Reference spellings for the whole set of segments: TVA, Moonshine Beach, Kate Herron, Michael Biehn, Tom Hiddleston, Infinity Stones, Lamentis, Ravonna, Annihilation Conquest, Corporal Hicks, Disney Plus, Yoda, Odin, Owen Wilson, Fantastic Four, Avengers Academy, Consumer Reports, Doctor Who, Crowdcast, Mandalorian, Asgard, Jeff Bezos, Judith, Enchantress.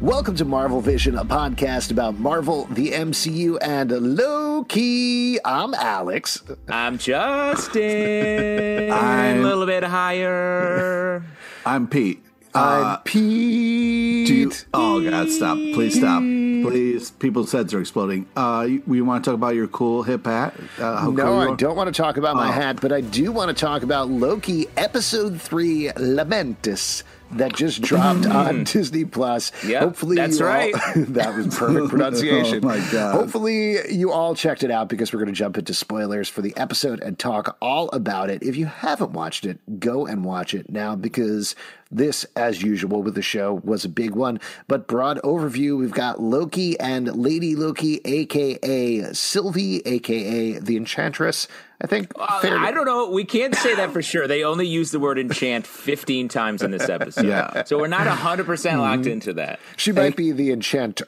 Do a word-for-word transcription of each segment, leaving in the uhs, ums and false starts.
Welcome to Marvel Vision, a podcast about Marvel, the M C U, and Loki. I'm Alex. I'm Justin. I'm a little bit higher. I'm Pete. I'm uh, Pete. Do you, oh, God, stop. Please stop. Please. People's heads are exploding. Uh, you, you want to talk about your cool hip hat? Uh, how no, cool I don't want to talk about oh. my hat, but I do want to talk about Loki Episode three, Lamentis, that just dropped on Disney Plus. Yep, Hopefully, that's you all, right. That was perfect pronunciation. Oh, my God. Hopefully, you all checked it out, because we're going to jump into spoilers for the episode and talk all about it. If you haven't watched it, go and watch it now, because this, as usual with the show, was a big one. But broad overview, we've got Loki and Lady Loki, a k a. Sylvie, a k a the Enchantress. I think. Uh, I don't know. We can't say that for sure. They only used the word enchant fifteen times in this episode. Yeah. So we're not one hundred percent mm-hmm. locked into that. She hey. might be the enchanter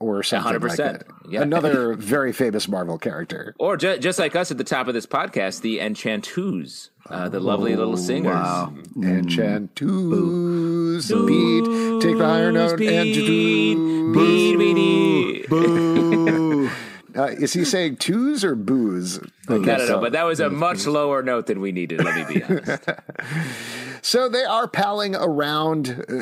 or something one hundred percent. Like that. Yeah. Another very famous Marvel character. Or ju- just like us at the top of this podcast, the Enchantus. Uh, the lovely oh, little singers. Wow. Enchantus. Beat. Take the higher note. Beat. Beat. Boo. Uh, is he saying twos or boos? I, I don't so. know, but that was a much lower note than we needed, let me be honest. So they are palling around, uh,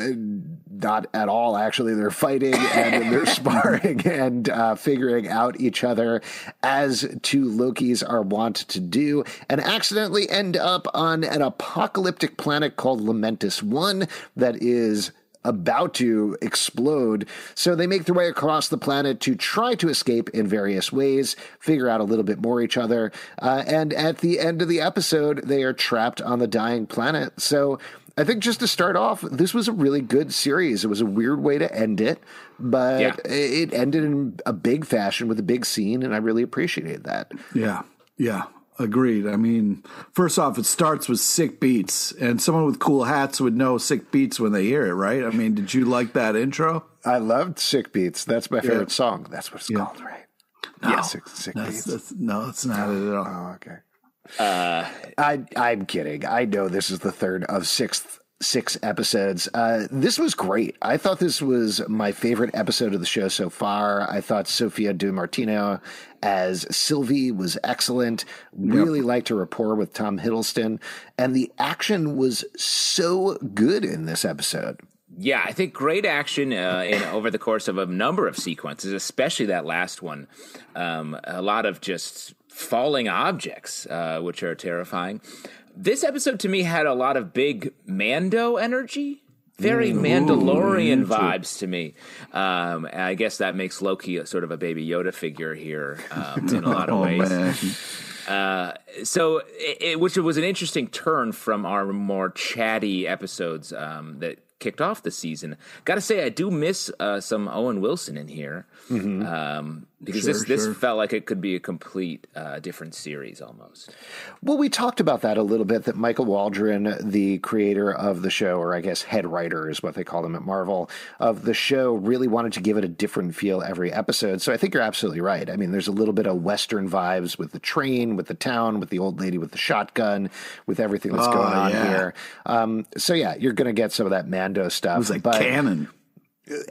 not at all, actually. They're fighting and they're sparring and uh, figuring out each other, as two Lokis are wont to do, and accidentally end up on an apocalyptic planet called Lamentis one that is about to explode. So they make their way across the planet to try to escape in various ways, figure out a little bit more each other. Uh, and at the end of the episode, they are trapped on the dying planet. So I think, just to start off, this was a really good series. It was a weird way to end it, but yeah. it ended in a big fashion with a big scene. And I really appreciated that. Yeah. Yeah. Agreed. I mean, first off, it starts with sick beats, and someone with cool hats would know sick beats when they hear it, right? I mean, did you like that intro? I loved Sick Beats. That's my favorite yeah. song. That's what it's yeah. called, right? No. Yeah, sick, sick that's, beats. That's, no, it's not it at all. Oh, okay. Uh, I, I'm kidding. I know this is the third of sixth. six episodes. Uh, this was great. I thought this was my favorite episode of the show so far. I thought Sofia Du Martino as Sylvie was excellent. Really yep. liked her rapport with Tom Hiddleston. And the action was so good in this episode. Yeah, I think great action uh, in, over the course of a number of sequences, especially that last one. Um, a lot of just falling objects, uh, which are terrifying. This episode, to me, had a lot of big Mando energy, very Ooh, Mandalorian vibes to me. Um, and I guess that makes Loki a, sort of a Baby Yoda figure here um, in a lot of ways. Oh, man. Uh, so, it, it, which was an interesting turn from our more chatty episodes um, that kicked off the season. Got to say, I do miss uh, some Owen Wilson in here mm-hmm. um, because sure, this sure. this felt like it could be a complete uh, different series almost. Well, we talked about that a little bit. That Michael Waldron, the creator of the show, or I guess head writer is what they call him at Marvel of the show, really wanted to give it a different feel every episode. So I think you're absolutely right. I mean, there's a little bit of Western vibes with the train, with the town, with the old lady with the shotgun, with everything that's oh, going on yeah. here. Um, so yeah, you're going to get some of that man. Stuff. It was like but, canon.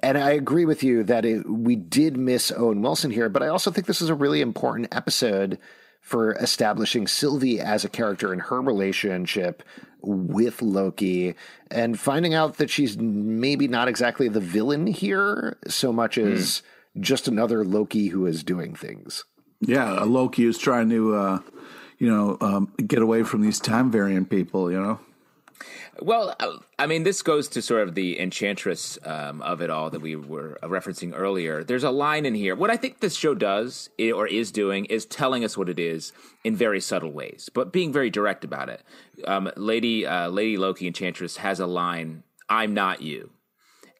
And I agree with you that it, we did miss Owen Wilson here, but I also think this is a really important episode for establishing Sylvie as a character and her relationship with Loki, and finding out that she's maybe not exactly the villain here so much as mm. just another Loki who is doing things. Yeah, a Loki who's trying to, uh, you know, um, get away from these time variant people, you know? Well, I mean, this goes to sort of the Enchantress um, of it all that we were referencing earlier. There's a line in here. What I think this show does or is doing is telling us what it is in very subtle ways, but being very direct about it. Um, Lady uh, Lady Loki, Enchantress, has a line, "I'm not you."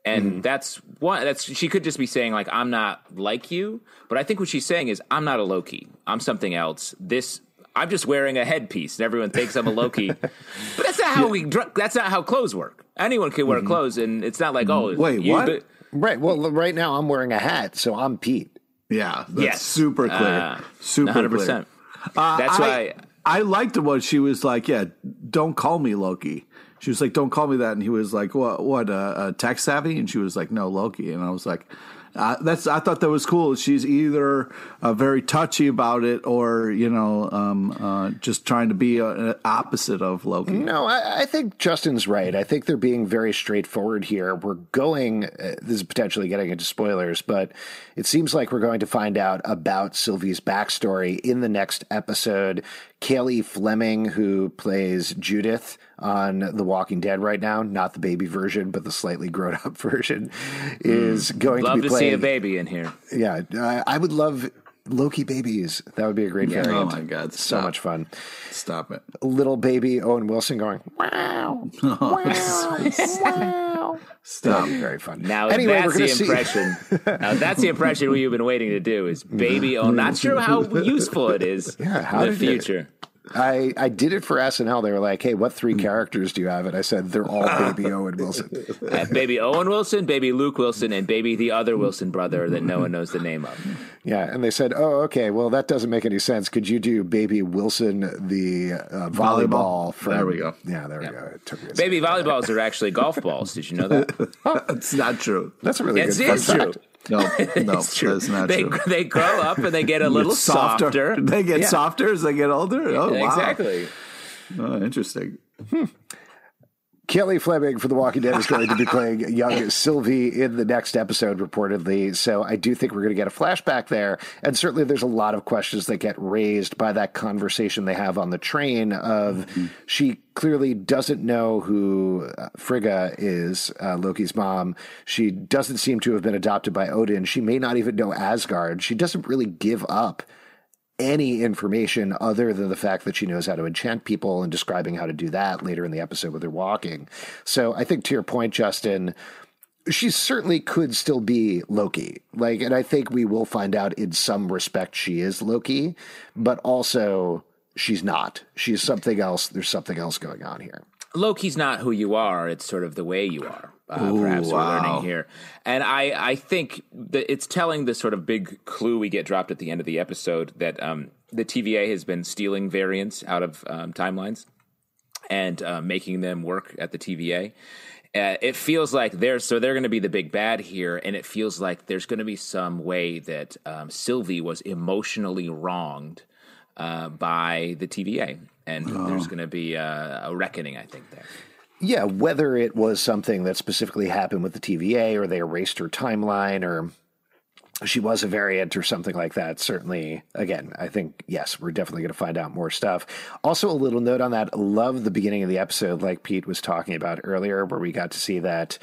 And mm-hmm. that's one. That's she could just be saying like, "I'm not like you," but I think what she's saying is, "I'm not a Loki. I'm something else. This I'm just wearing a headpiece, and everyone thinks I'm a Loki." But that's not how yeah. we. That's not how clothes work. Anyone can wear mm-hmm. clothes, and it's not like oh, wait, you, what? But, right. Well, right now I'm wearing a hat, so I'm Pete. Yeah, that's yes. super clear. Uh, super one hundred percent. Clear. Uh, that's I, why I, I liked the one. She was like, "Yeah, don't call me Loki." She was like, "Don't call me that," and he was like, "What? What? Uh, uh, tech savvy?" And she was like, "No, Loki." And I was like, uh, "That's." I thought that was cool. She's either uh, very touchy about it, or you know, um, uh, just trying to be an opposite of Loki. No, I, I think Justin's right. I think they're being very straightforward here. We're going. Uh, this is potentially getting into spoilers, but it seems like we're going to find out about Sylvie's backstory in the next episode. Kaylee Fleming, who plays Judith on The Walking Dead right now, not the baby version, but the slightly grown-up version, is going love to be playing. Love to see a baby in here. Yeah, I, I would love Loki babies. That would be a great yeah, variant. Oh, my God. Stop. So much fun. Stop it. Little baby Owen Wilson going, wow, oh, wow, so wow. Stop. That'd be very fun. Now, anyway, that's the impression. now, that's the impression we've been waiting to do is baby Owen. Not sure how useful it is yeah, how in the future. It? I, I did it for S N L. They were like, hey, what three characters do you have? And I said, they're all baby Owen Wilson. Uh, baby Owen Wilson, baby Luke Wilson, and baby the other Wilson brother that no one knows the name of. Yeah, and they said, oh, okay, well, that doesn't make any sense. Could you do baby Wilson, the uh, volleyball? volleyball. From, there we go. Yeah, there yeah. we go. It took me baby volleyballs are actually golf balls. Did you know that? Oh, it's not true. That's a really it's, good it's true. No, no, it's true. That's not they, true. They grow up and they get a little softer. softer. They get yeah. softer as they get older. Oh, yeah, wow. Exactly. Oh, interesting. Hmm. Kelly Fleming for The Walking Dead is going to be playing young Sylvie in the next episode, reportedly. So I do think we're going to get a flashback there. And certainly there's a lot of questions that get raised by that conversation they have on the train of mm-hmm. she clearly doesn't know who Frigga is, uh, Loki's mom. She doesn't seem to have been adopted by Odin. She may not even know Asgard. She doesn't really give up any information other than the fact that she knows how to enchant people and describing how to do that later in the episode with her walking. So I think to your point, Justin, she certainly could still be Loki. Like, and I think we will find out in some respect she is Loki, but also she's not. She's something else. There's something else going on here. Loki's not who you are. It's sort of the way you are. Uh, Ooh, perhaps wow. we're learning here. And I, I think that it's telling the sort of big clue we get dropped at the end of the episode that um, the T V A has been stealing variants out of um, timelines and uh, making them work at the T V A. Uh, it feels like they're so they're going to be the big bad here, and it feels like there's going to be some way that um, Sylvie was emotionally wronged uh, by the T V A. And oh. there's going to be a, a reckoning, I think, there. Yeah, whether it was something that specifically happened with the T V A or they erased her timeline or she was a variant or something like that, certainly, again, I think, yes, we're definitely going to find out more stuff. Also, a little note on that, love the beginning of the episode, like Pete was talking about earlier, where we got to see that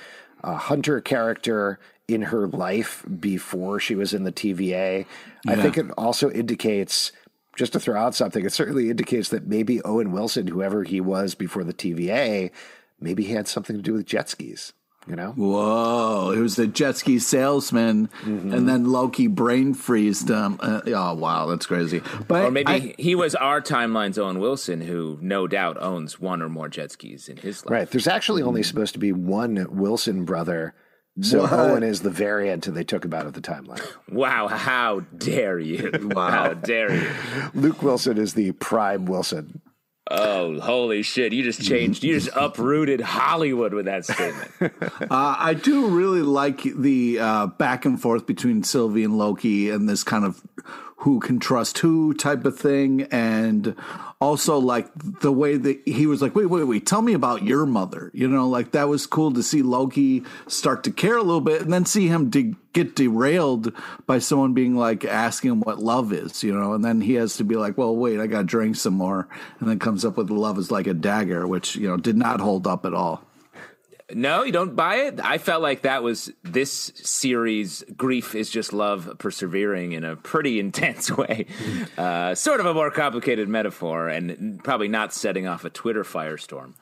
uh, Hunter character in her life before she was in the T V A. Yeah. I think it also indicates... just to throw out something, it certainly indicates that maybe Owen Wilson, whoever he was before the T V A, maybe he had something to do with jet skis, you know? Whoa, it was the jet ski salesman, mm-hmm. and then Loki brain freezed him. Uh, oh, wow, that's crazy. But or maybe I, he was our timeline's Owen Wilson, who no doubt owns one or more jet skis in his life. Right, there's actually only supposed to be one Wilson brother. So what? Owen is the variant they took him out of the timeline. Wow, how dare you. Wow. How dare you. Luke Wilson is the prime Wilson. Oh, holy shit. You just changed. You just uprooted Hollywood with that statement. uh, I do really like the uh, back and forth between Sylvie and Loki and this kind of who can trust who type of thing. And also, like, the way that he was like, wait, wait, wait, tell me about your mother. You know, like, that was cool to see Loki start to care a little bit and then see him de- get derailed by someone being like, asking him what love is, you know, and then he has to be like, well, wait, I got to drink some more. And then comes up with love is like a dagger, which, you know, did not hold up at all. No, you don't buy it. I felt like that was this series. Grief is just love persevering in a pretty intense way. Uh, sort of a more complicated metaphor and probably not setting off a Twitter firestorm.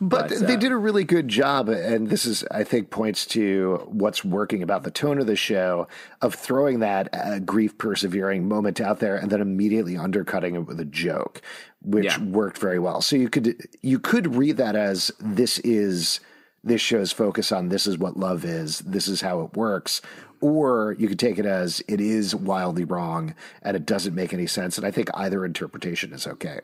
But, but they uh, did a really good job. And this is, I think, points to what's working about the tone of the show, of throwing that uh, grief persevering moment out there and then immediately undercutting it with a joke, which yeah. worked very well. So you could you could read that as this is... this show's focus on this is what love is, this is how it works, or you could take it as it is wildly wrong and it doesn't make any sense. And I think either interpretation is okay.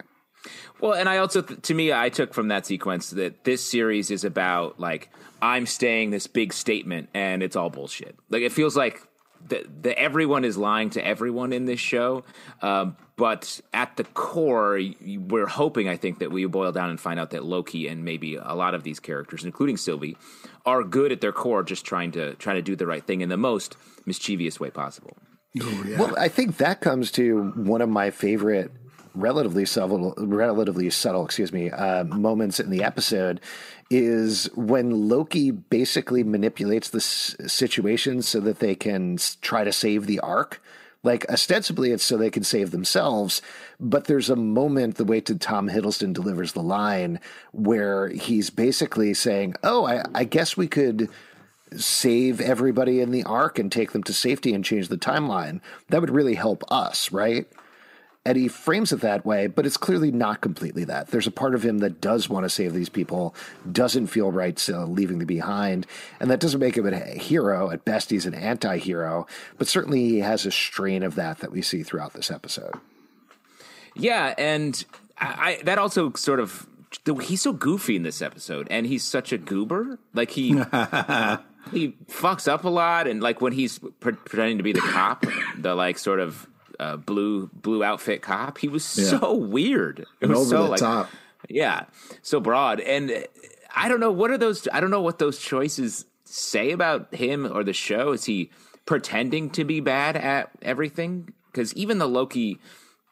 Well, and I also, to me, I took from that sequence that this series is about, like, I'm saying this big statement and it's all bullshit. Like, it feels like the, the everyone is lying to everyone in this show. Um, but at the core, we're hoping, I think, that we boil down and find out that Loki and maybe a lot of these characters, including Sylvie, are good at their core, just trying to trying to do the right thing in the most mischievous way possible. Oh, yeah. Well, I think that comes to one of my favorite relatively subtle, relatively subtle, excuse me, uh, moments in the episode is when Loki basically manipulates the s- situation so that they can s- try to save the Ark. Like, ostensibly, it's so they can save themselves, but there's a moment, the way to Tom Hiddleston delivers the line, where he's basically saying, oh, I, I guess we could save everybody in the Ark and take them to safety and change the timeline. That would really help us, right? And he frames it that way, but it's clearly not completely that. There's a part of him that does want to save these people, doesn't feel right so leaving them behind, and that doesn't make him a hero. At best, he's an anti-hero, but certainly he has a strain of that that we see throughout this episode. Yeah, and I, I, that also sort of... he's so goofy in this episode, and he's such a goober. Like, he... he fucks up a lot, and, like, when he's pre- pretending to be the cop, the, like, sort of... Uh, blue blue outfit cop. He was yeah. so weird. It and was over so, the like, top. Yeah, so broad. And I don't know what are those. I don't know what those choices say about him or the show. Is he pretending to be bad at everything? Because even the Loki,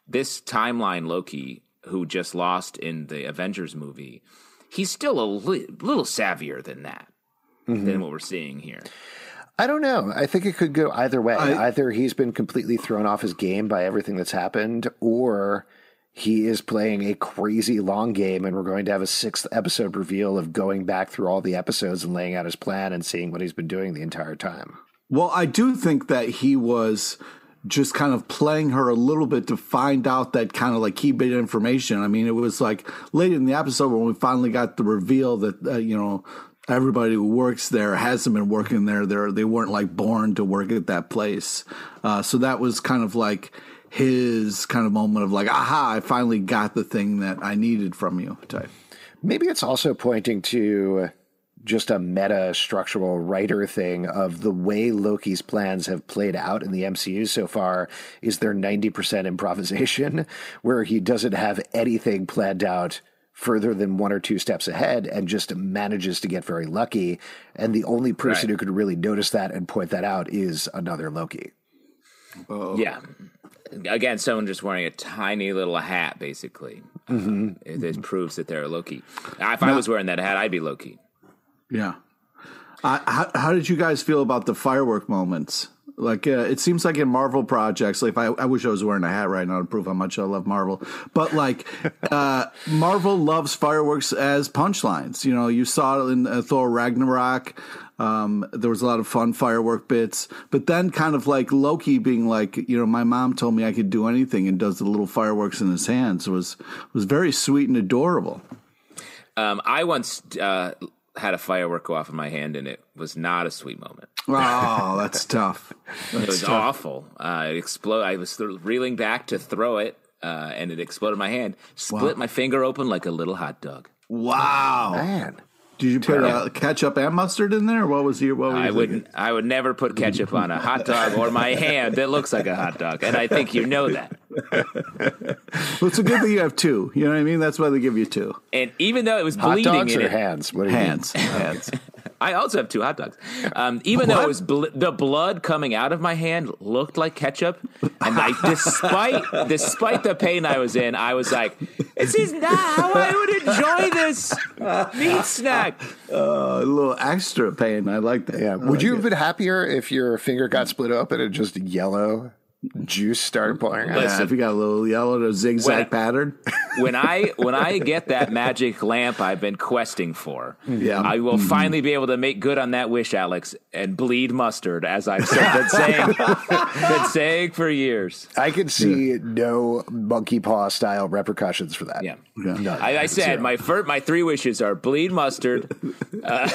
this timeline Loki, who just lost in the Avengers movie, he's still a li- little savvier than that mm-hmm. than what we're seeing here. I don't know. I think it could go either way. I, either he's been completely thrown off his game by everything that's happened, or he is playing a crazy long game and we're going to have a sixth episode reveal of going back through all the episodes and laying out his plan and seeing what he's been doing the entire time. Well, I do think that he was just kind of playing her a little bit to find out that kind of like key bit of information. I mean, it was like late in the episode when we finally got the reveal that, uh, you know, everybody who works there hasn't been working there. They're, they weren't like born to work at that place. Uh, so that was kind of like his kind of moment of like, aha, I finally got the thing that I needed from you type. Maybe it's also pointing to just a meta structural writer thing of the way Loki's plans have played out in the M C U so far is their ninety percent improvisation where he doesn't have anything planned out further than one or two steps ahead and just manages to get very lucky. And the only person right. who could really notice that and point that out is another Loki. Oh. Yeah. Again, someone just wearing a tiny little hat, basically. Mm-hmm. Uh, it, it proves that they're a Loki. If Not, I was wearing that hat, I'd be Loki. Yeah. Uh, how, how did you guys feel about the firework moments? Like, uh, it seems like in Marvel projects, like, if I, I wish I was wearing a hat right now to prove how much I love Marvel. But, like, uh, Marvel loves fireworks as punchlines. You know, you saw it in uh, Thor Ragnarok. Um, there was a lot of fun firework bits. But then kind of like Loki being like, you know, my mom told me I could do anything and does the little fireworks in his hands was was very sweet and adorable. Um, I once uh, had a firework go off in my hand, and it was not a sweet moment. Oh, that's tough. That's it was tough. awful. Uh, it explode. I was th- reeling back to throw it, uh, and it exploded in my hand. Split wow. my finger open like a little hot dog. Wow, oh, man. Did you put uh, ketchup and mustard in there? What was your? What were you I thinking? Would I would never put ketchup on a hot dog or my hand that looks like a hot dog, and I think you know that. Well, it's a good thing you have two. You know what I mean? That's why they give you two. And even though it was hot bleeding dogs in or it, hands, what do you hands, mean? hands. I also have two hot dogs. Um, even what? though it was bl- the blood coming out of my hand looked like ketchup, and I, despite despite the pain I was in, I was like, "This is not how I would enjoy this meat snack." Uh, a little extra pain. I like that. Yeah. I would like you it. have been happier if your finger got split open and just yellow juice started pouring out? Listen, yeah, if you got a little yellow to zigzag when, pattern. When I when I get that magic lamp I've been questing for, yeah. I will mm-hmm. finally be able to make good on that wish, Alex, and bleed mustard, as I've said, been, saying, been saying for years. I could see yeah. no monkey paw style repercussions for that. Yeah, yeah. No, I, I said zero. my fir- my three wishes are bleed mustard. Uh,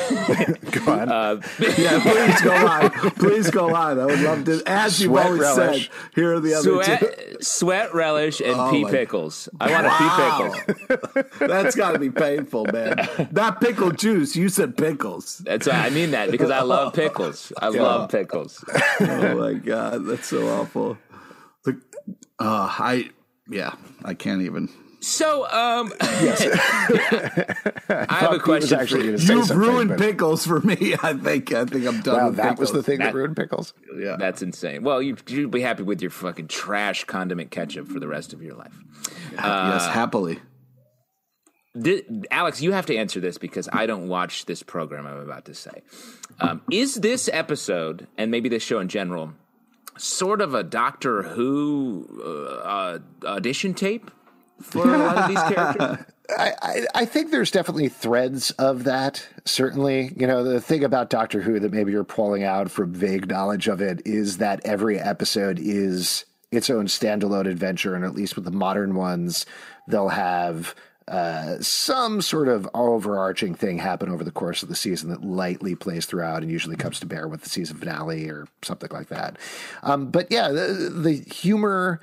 go on. Uh, yeah, please go on. Please go on. I would love to. As you've always relish. said. Here are the other sweat, two. Sweat relish and oh, pea pickles. I want wow. a pea pickle. That's got to be painful, man. Not pickle juice. You said pickles. That's why I mean that, because I love pickles. I yeah. love pickles. Oh, my God. That's so awful. Uh, I, yeah, I can't even. So, um, yes. I, I have a question. You've ruined pickles for me. I think. I think I'm done. Wow, with that pickles. was the thing that, that ruined pickles. Yeah, that's insane. Well, you you'd be happy with your fucking trash condiment ketchup for the rest of your life. Uh, yes, happily. Th- Alex, you have to answer this because I don't watch this program I'm about to say. Um, is this episode and maybe this show in general sort of a Doctor Who uh, audition tape for a lot of these characters? I, I, I think there's definitely threads of that, certainly. You know, the thing about Doctor Who that maybe you're pulling out from vague knowledge of it is that every episode is its own standalone adventure, and at least with the modern ones, they'll have uh, some sort of overarching thing happen over the course of the season that lightly plays throughout and usually comes to bear with the season finale or something like that. Um, but yeah, the, the humor,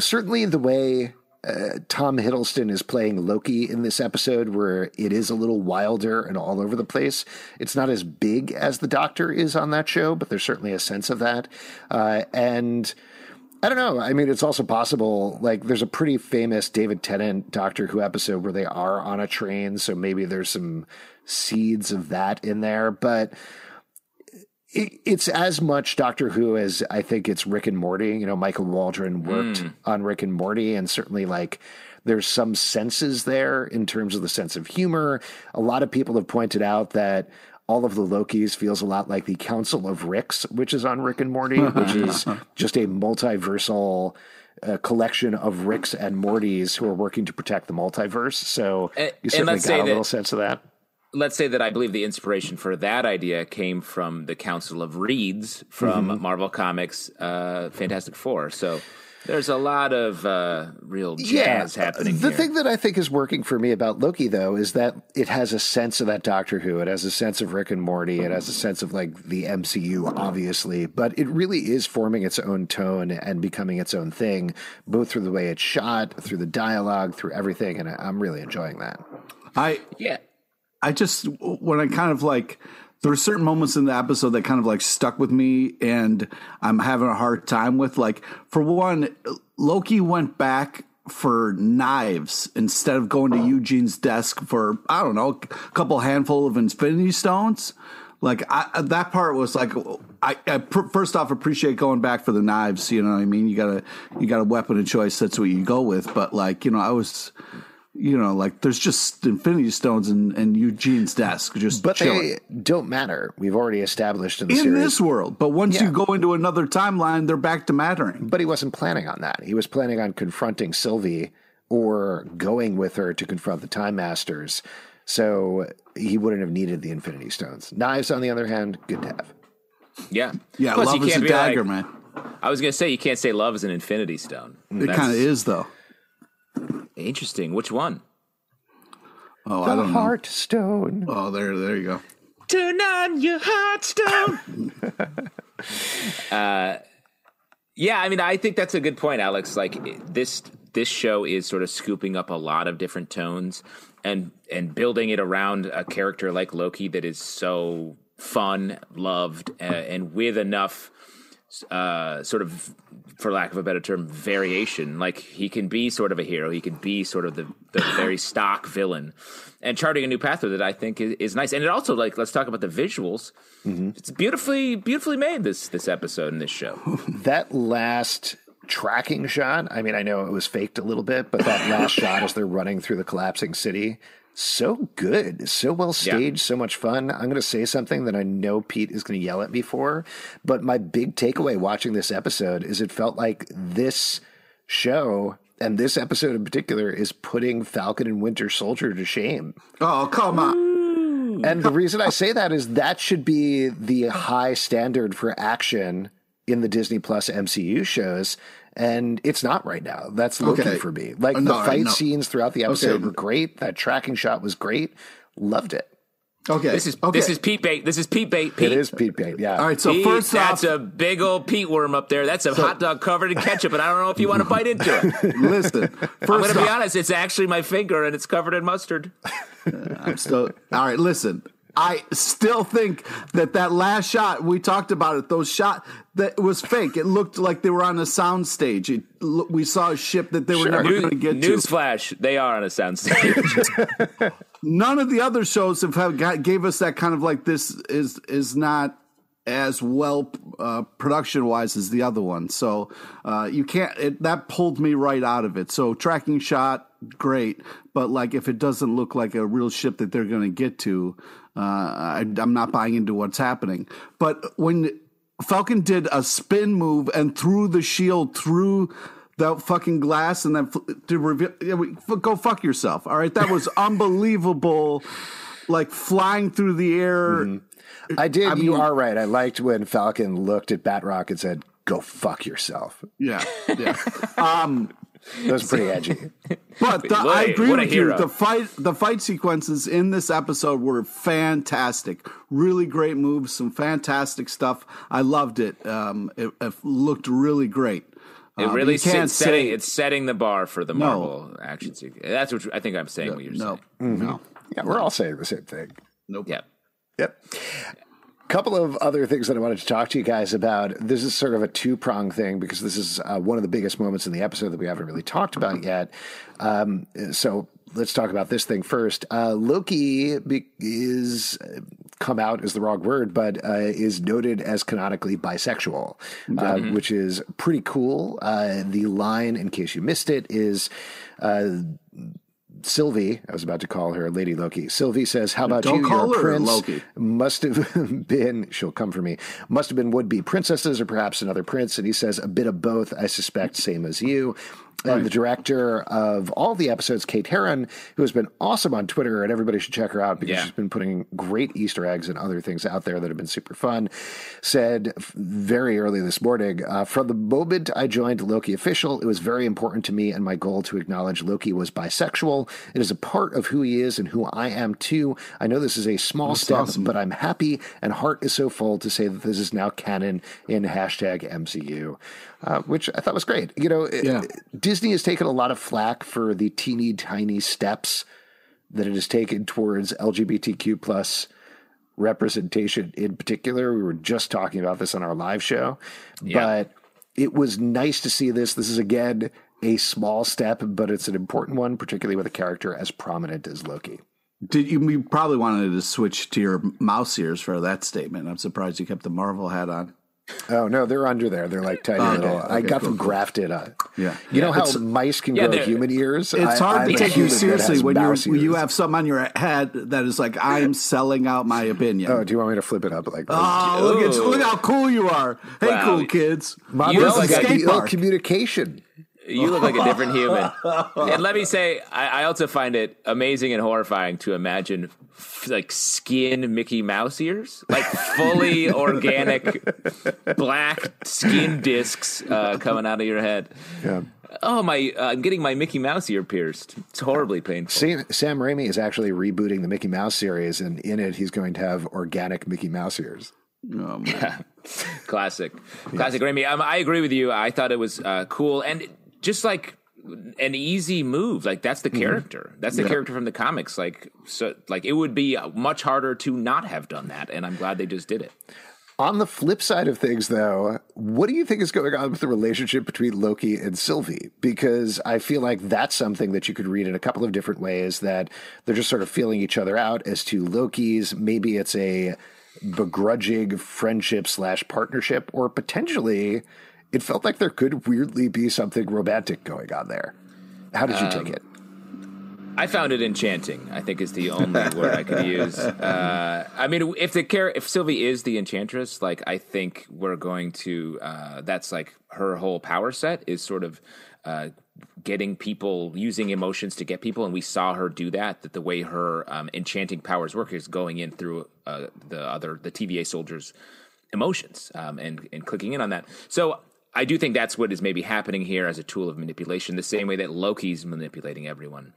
certainly the way... Uh, Tom Hiddleston is playing Loki in this episode, where it is a little wilder and all over the place. It's not as big as the Doctor is on that show, but there's certainly a sense of that. Uh, and I don't know. I mean, it's also possible, like there's a pretty famous David Tennant Doctor Who episode where they are on a train. So maybe there's some seeds of that in there, but It, it's as much Doctor Who as I think it's Rick and Morty. You know, Michael Waldron worked mm. on Rick and Morty, and certainly like there's some senses there in terms of the sense of humor. A lot of people have pointed out that all of the Lokis feels a lot like the Council of Ricks, which is on Rick and Morty, which is just a multiversal a collection of Ricks and Mortys who are working to protect the multiverse. So and, you certainly got a little that- sense of that. Let's say that I believe the inspiration for that idea came from the Council of Reeds from mm-hmm. Marvel Comics uh, Fantastic Four. So there's a lot of uh, real jazz yeah. happening The here. Thing that I think is working for me about Loki, though, is that it has a sense of that Doctor Who. It has a sense of Rick and Morty. It has a sense of, like, the M C U, obviously. But it really is forming its own tone and becoming its own thing, both through the way it's shot, through the dialogue, through everything. And I'm really enjoying that. I Yeah. I just, when I kind of like, there were certain moments in the episode that kind of like stuck with me and I'm having a hard time with. Like, for one, Loki went back for knives instead of going to Eugene's desk for, I don't know, a couple handful of Infinity Stones. Like, I, that part was like, I, I pr- first off appreciate going back for the knives. You know what I mean? You got a, you got a weapon of choice. That's what you go with. But like, you know, I was... You know, like there's just Infinity Stones and, and Eugene's desk just But chilling. They don't matter. We've already established in the in series. In this world. But once yeah. you go into another timeline, they're back to mattering. But he wasn't planning on that. He was planning on confronting Sylvie or going with her to confront the Time Masters. So he wouldn't have needed the Infinity Stones. Knives, on the other hand, good to have. Yeah. Yeah, Plus, love is a dagger, like, man. I was going to say, you can't say love is an Infinity Stone. It kind of is, though. Interesting. Which one? Oh, the I don't heart know. Stone. Oh, there, there you go. Turn on your heart stone. uh, yeah, I mean, I think that's a good point, Alex. Like this this show is sort of scooping up a lot of different tones and and building it around a character like Loki that is so fun, loved, uh, and with enough uh, sort of, for lack of a better term, variation. Like, he can be sort of a hero. He can be sort of the, the very stock villain. And charting a new path with it, I think, is, is nice. And it also, like, let's talk about the visuals. Mm-hmm. It's beautifully, beautifully made, this this episode and this show. That last tracking shot, I mean, I know it was faked a little bit, but that last shot as they're running through the collapsing city, so good, so well staged, yeah. so much fun. I'm going to say something that I know Pete is going to yell at me for, but my big takeaway watching this episode is it felt like this show, and this episode in particular, is putting Falcon and Winter Soldier to shame. Oh, come on. Ooh. And the reason I say that is that should be the high standard for action in the Disney Plus M C U shows, and it's not right now. That's Loki okay. for me. Like, no, the fight no. scenes throughout the episode okay. were great. That tracking shot was great. Loved it. Okay. This is okay. this is Pete bait. This is Pete bait. Pete. It is Pete bait. Yeah. All right. So Pete, first off, that's a big old Pete worm up there. That's a so, hot dog covered in ketchup, and I don't know if you want to bite into it. Listen, first I'm going to be honest. It's actually my finger, and it's covered in mustard. Uh, I'm still all right. Listen. I still think that that last shot, we talked about it, those shot that was fake. It looked like they were on a sound stage. It, we saw a ship that they were sure. never going to get to. Newsflash, they are on a sound stage. None of the other shows have, have got, gave us that kind of like this is is not as well uh, production-wise as the other one. So uh, you can't it, – that pulled me right out of it. So tracking shot, great. But like if it doesn't look like a real ship that they're going to get to – Uh, I, I'm not buying into what's happening. But when Falcon did a spin move and threw the shield through the fucking glass and then f- to reveal, yeah, we, f- go fuck yourself. All right. That was unbelievable. Like flying through the air. Mm-hmm. I did. I mean, you are right. I liked when Falcon looked at Batroc and said, go fuck yourself. Yeah. Yeah. um, That was pretty edgy. But the, I agree with you. The fight, the fight sequences in this episode were fantastic. Really great moves, some fantastic stuff. I loved it. Um, it, it looked really great. It um, really can't setting, say, it's setting the bar for the Marvel no. action sequence. That's what I think I'm saying. No, what you're no, saying. Mm-hmm. No, yeah, we're all saying the same thing. Nope. Yep. Yep. Couple of other things that I wanted to talk to you guys about. This is sort of a two-prong thing because this is uh, one of the biggest moments in the episode that we haven't really talked about yet. Um, so let's talk about this thing first. Uh, Loki be- is come out is the wrong word, but uh, is noted as canonically bisexual, mm-hmm. uh, which is pretty cool. Uh, the line, in case you missed it, is... Uh, Sylvie, I was about to call her Lady Loki. Sylvie says, how about Don't you? Call Your her prince Loki. Must have been, she'll come for me, must have been would-be princesses or perhaps another prince. And he says, a bit of both, I suspect, same as you. And right. the director of all the episodes, Kate Herron, who has been awesome on Twitter, and everybody should check her out because yeah. she's been putting great Easter eggs and other things out there that have been super fun, said very early this morning, uh, from the moment I joined Loki Official, it was very important to me and my goal to acknowledge Loki was bisexual. It is a part of who he is and who I am too. I know this is a small That's step, awesome. But I'm happy and heart is so full to say that this is now canon in hashtag M C U, uh, which I thought was great. You know, it, yeah. Disney has taken a lot of flack for the teeny tiny steps that it has taken towards L G B T Q plus representation in particular. We were just talking about this on our live show, yeah. but it was nice to see this. This is, again, a small step, but it's an important one, particularly with a character as prominent as Loki. Did you, you probably wanted to switch to your mouse ears for that statement. I'm surprised you kept the Marvel hat on. Oh, no, they're under there. They're like tiny oh, little. Okay, okay, I got cool, them cool. grafted on. Yeah. You yeah, know how mice can yeah, grow human ears? It's I, hard to take you seriously when you're, you have something on your head that is like, I'm selling out my opinion. Oh, do you want me to flip it up like that? Oh, look, at, look how cool you are. Hey, wow. cool kids. Mom you like a communication. You look like a different human. And let me say, I, I also find it amazing and horrifying to imagine f- like skin Mickey Mouse ears, like fully organic black skin discs uh, coming out of your head. Yeah. Oh, my, uh, I'm getting my Mickey Mouse ear pierced. It's horribly painful. Sam, Sam Raimi is actually rebooting the Mickey Mouse series, and in it, he's going to have organic Mickey Mouse ears. Oh, man. Yeah. Classic. Classic yes. Raimi. Um, I agree with you. I thought it was uh, cool. And... Just like an easy move. Like, that's the character. That's the yeah. character from the comics. Like, so, like, it would be much harder to not have done that, and I'm glad they just did it. On the flip side of things, though, what do you think is going on with the relationship between Loki and Sylvie? Because I feel like that's something that you could read in a couple of different ways, that they're just sort of feeling each other out as two Lokis. Maybe it's a begrudging friendship slash partnership, or potentially it felt like there could weirdly be something romantic going on there. How did you um, take it? I found it enchanting, I think, is the only word I could use. Uh, I mean, if the char- if Sylvie is the Enchantress, like, I think we're going to, uh, that's like her whole power set is sort of uh, getting people, using emotions to get people. And we saw her do that, that the way her um, enchanting powers work is going in through uh, the other, the T V A soldiers' emotions um, and, and clicking in on that. So I do think that's what is maybe happening here as a tool of manipulation, the same way that Loki's manipulating everyone.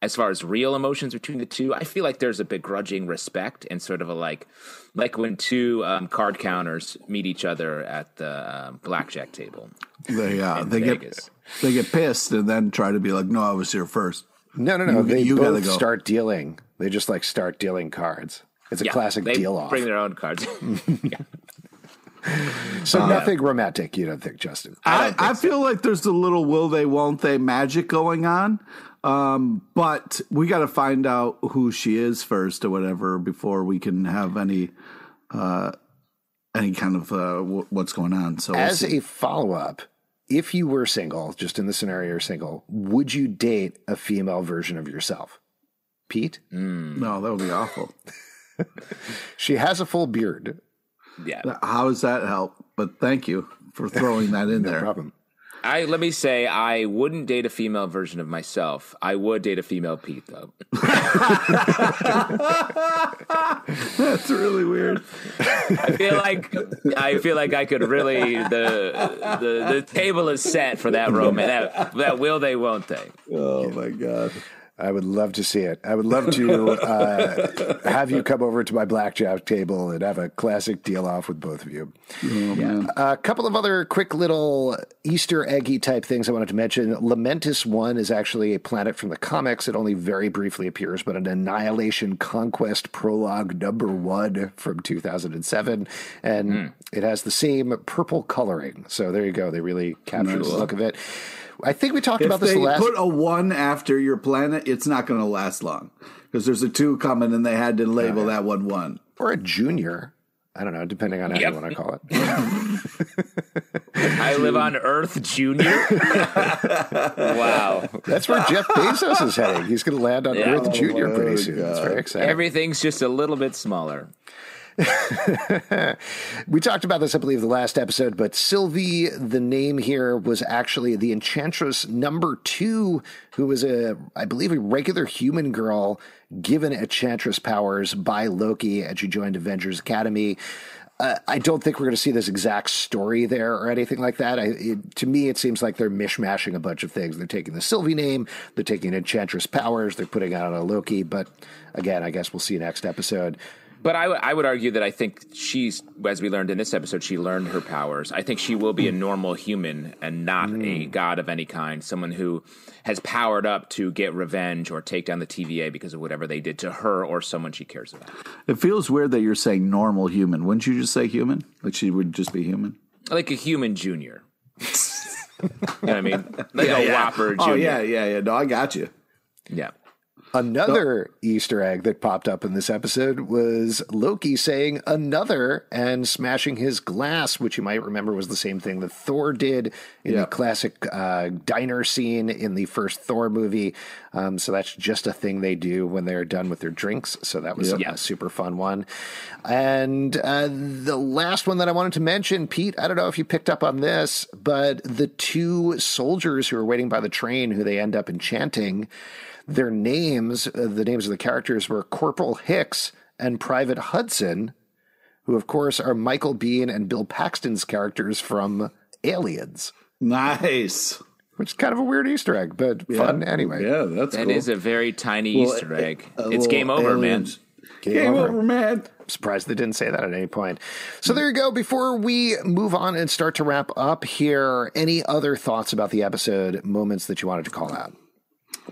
As far as real emotions between the two, I feel like there's a begrudging respect and sort of a like, like when two um, card counters meet each other at the um, blackjack table. They uh, they Vegas. get they get pissed and then try to be like, no, I was here first. No, no, no. You, they you both go. start dealing. They just like start dealing cards. It's a yeah, classic they deal off. Bring their own cards. yeah. So um, nothing romantic, you don't think, Justin? I, I, think I feel so. like there's a little will they, won't they magic going on. Um, but we got to find out who she is first or whatever before we can have any uh, any kind of uh, w- what's going on. So as we'll a follow-up, if you were single, just in the scenario you're single, would you date a female version of yourself? Pete? Mm. No, that would be awful. She has a full beard. Yeah. How does that help? But thank you for throwing that in no there. No problem. I let me say, I wouldn't date a female version of myself. I would date a female Pete, though. That's really weird. I feel like I feel like I could really the the, the table is set for that romance. That, that will they, won't they? Oh my God. I would love to see it. I would love to uh, have you come over to my blackjack table and have a classic deal off with both of you. Oh, yeah. A couple of other quick little Easter eggy type things I wanted to mention. Lamentis one is actually a planet from the comics. It only very briefly appears, but an Annihilation Conquest prologue number one from two thousand seven. And mm. it has the same purple coloring. So there you go. They really captured nice. the look of it. I think we talked if about this they last. Put a one after your planet, it's not going to last long because there's a two coming, and they had to label yeah. that one one or a junior. I don't know, depending on how yep. you want to call it. I live on Earth, Junior. Wow, that's where Jeff Bezos is heading. He's going to land on yeah. Earth oh, Junior pretty soon. God. That's very exciting. Everything's just a little bit smaller. We talked about this, I believe, the last episode, but Sylvie, the name here, was actually the Enchantress number two, who was a, I believe, a regular human girl given Enchantress powers by Loki, and she joined Avengers Academy. Uh, I don't think we're going to see this exact story there or anything like that. I, it, to me, it seems like they're mishmashing a bunch of things. They're taking the Sylvie name, they're taking Enchantress powers, they're putting out a Loki, but again, I guess we'll see next episode. But I, w- I would argue that I think she's, as we learned in this episode, she learned her powers. I think she will be a normal human and not mm. a god of any kind, someone who has powered up to get revenge or take down the T V A because of whatever they did to her or someone she cares about. It feels weird that you're saying normal human. Wouldn't you just say human? Like she would just be human? Like a human junior. You know what I mean? Like yeah, a yeah. whopper junior. Oh, yeah, yeah, yeah. No, I got you. Yeah. Another so, Easter egg that popped up in this episode was Loki saying another and smashing his glass, which you might remember was the same thing that Thor did in yeah. the classic uh, diner scene in the first Thor movie. Um, so that's just a thing they do when they're done with their drinks. So that was yeah. a, a super fun one. And uh, the last one that I wanted to mention, Pete, I don't know if you picked up on this, but the two soldiers who are waiting by the train who they end up enchanting, their names, uh, the names of the characters were Corporal Hicks and Private Hudson, who, of course, are Michael Biehn and Bill Paxton's characters from Aliens. Nice. Which is kind of a weird Easter egg, but yeah. fun anyway. Yeah, that's that cool. That is a very tiny well, Easter egg. It, uh, it's well, game over, aliens. man. Game, Game over, over man. I'm surprised they didn't say that at any point. So there you go. Before we move on and start to wrap up here, any other thoughts about the episode, moments that you wanted to call out?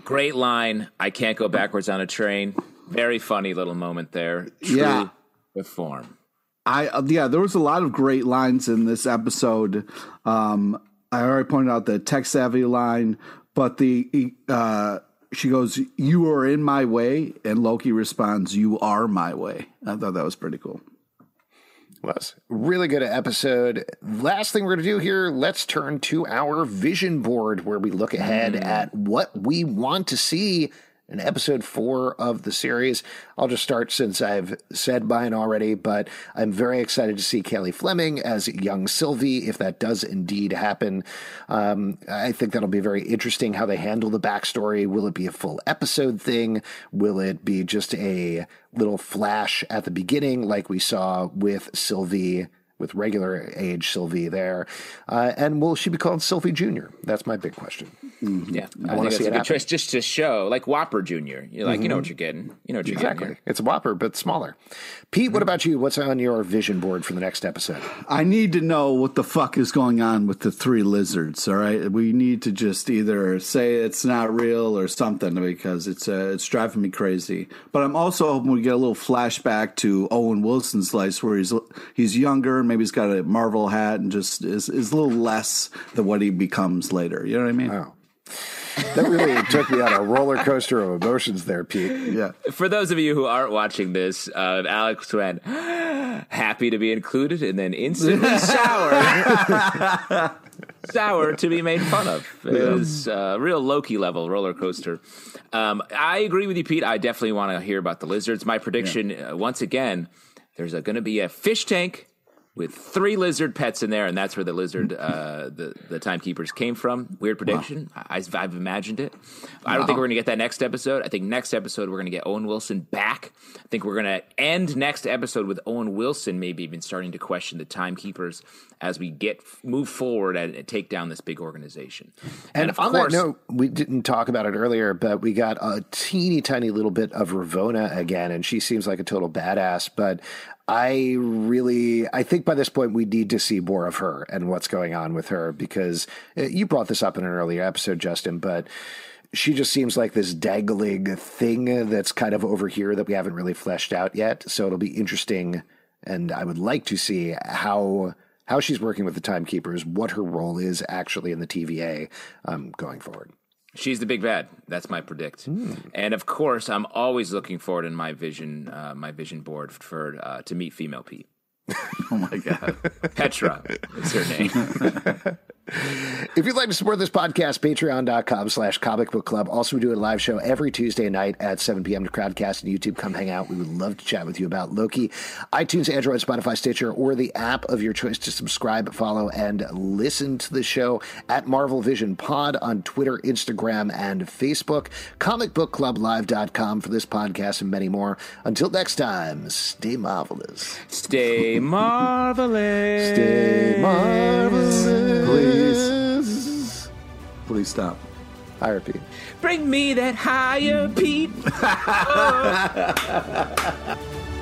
Great line. I can't go backwards on a train. Very funny little moment there. True yeah. with form. I uh, yeah, there was a lot of great lines in this episode. Um, I already pointed out the tech savvy line, but the uh, she goes, "You are in my way," and Loki responds, "You are my way." I thought that was pretty cool. Was really good episode. Last thing we're going to do here, let's turn to our vision board where we look ahead mm. at what we want to see in episode four of the series. I'll just start since I've said mine already, but I'm very excited to see Kaylee Fleming as young Sylvie, if that does indeed happen. Um, I think that'll be very interesting how they handle the backstory. Will it be a full episode thing? Will it be just a little flash at the beginning like we saw with Sylvie, with regular age Sylvie there? Uh, and will she be called Sylvie Junior? That's my big question. Mm-hmm. Yeah, I, I want to see it happen. Choice just to show, like Whopper Junior You're like, mm-hmm. you know what you're getting. You know what you're exactly. getting. Exactly. It's a Whopper, but smaller. Pete, mm-hmm. what about you? What's on your vision board for the next episode? I need to know what the fuck is going on with the three lizards, all right? We need to just either say it's not real or something because it's uh, it's driving me crazy. But I'm also hoping we get a little flashback to Owen Wilson's life where he's he's younger, maybe he's got a Marvel hat and just is, is a little less than what he becomes later. You know what I mean? Wow. That really took me on a roller coaster of emotions there, Pete. Yeah. For those of you who aren't watching this, uh, Alex went, happy to be included, and then instantly sour. Sour to be made fun of. It yeah. was a uh, real Loki level roller coaster. Um, I agree with you, Pete. I definitely want to hear about the lizards. My prediction, yeah. uh, once again, there's going to be a fish tank with three lizard pets in there, and that's where the lizard, uh, the, the timekeepers came from. Weird prediction. Wow. I, I've imagined it. I don't wow. think we're going to get that next episode. I think next episode we're going to get Owen Wilson back. I think we're going to end next episode with Owen Wilson maybe even starting to question the timekeepers as we get move forward and take down this big organization. And, and of on course, that note, we didn't talk about it earlier, but we got a teeny tiny little bit of Ravonna again, and she seems like a total badass, but I really, I think by this point we need to see more of her and what's going on with her, because you brought this up in an earlier episode, Justin, but she just seems like this dangling thing that's kind of over here that we haven't really fleshed out yet. So it'll be interesting, and I would like to see how how she's working with the timekeepers, what her role is actually in the T V A um, going forward. She's the big bad. That's my predict. Mm. And of course, I'm always looking forward in my vision, uh, my vision board for uh, to meet female Pete. Oh my God. Petra is her name. If you'd like to support this podcast, patreon.com slash comic book club. Also, we do a live show every Tuesday night at seven p.m. to Crowdcast and YouTube. Come hang out. We would love to chat with you about Loki. iTunes, Android, Spotify, Stitcher, or the app of your choice to subscribe, follow, and listen to the show at Marvel Vision Pod on Twitter, Instagram, and Facebook. comic book club live dot com for this podcast and many more. Until next time, stay marvelous. Stay marvelous. Stay marvelous. Please. Please. Please stop. Higher Pete. Bring me that higher Pete. Oh.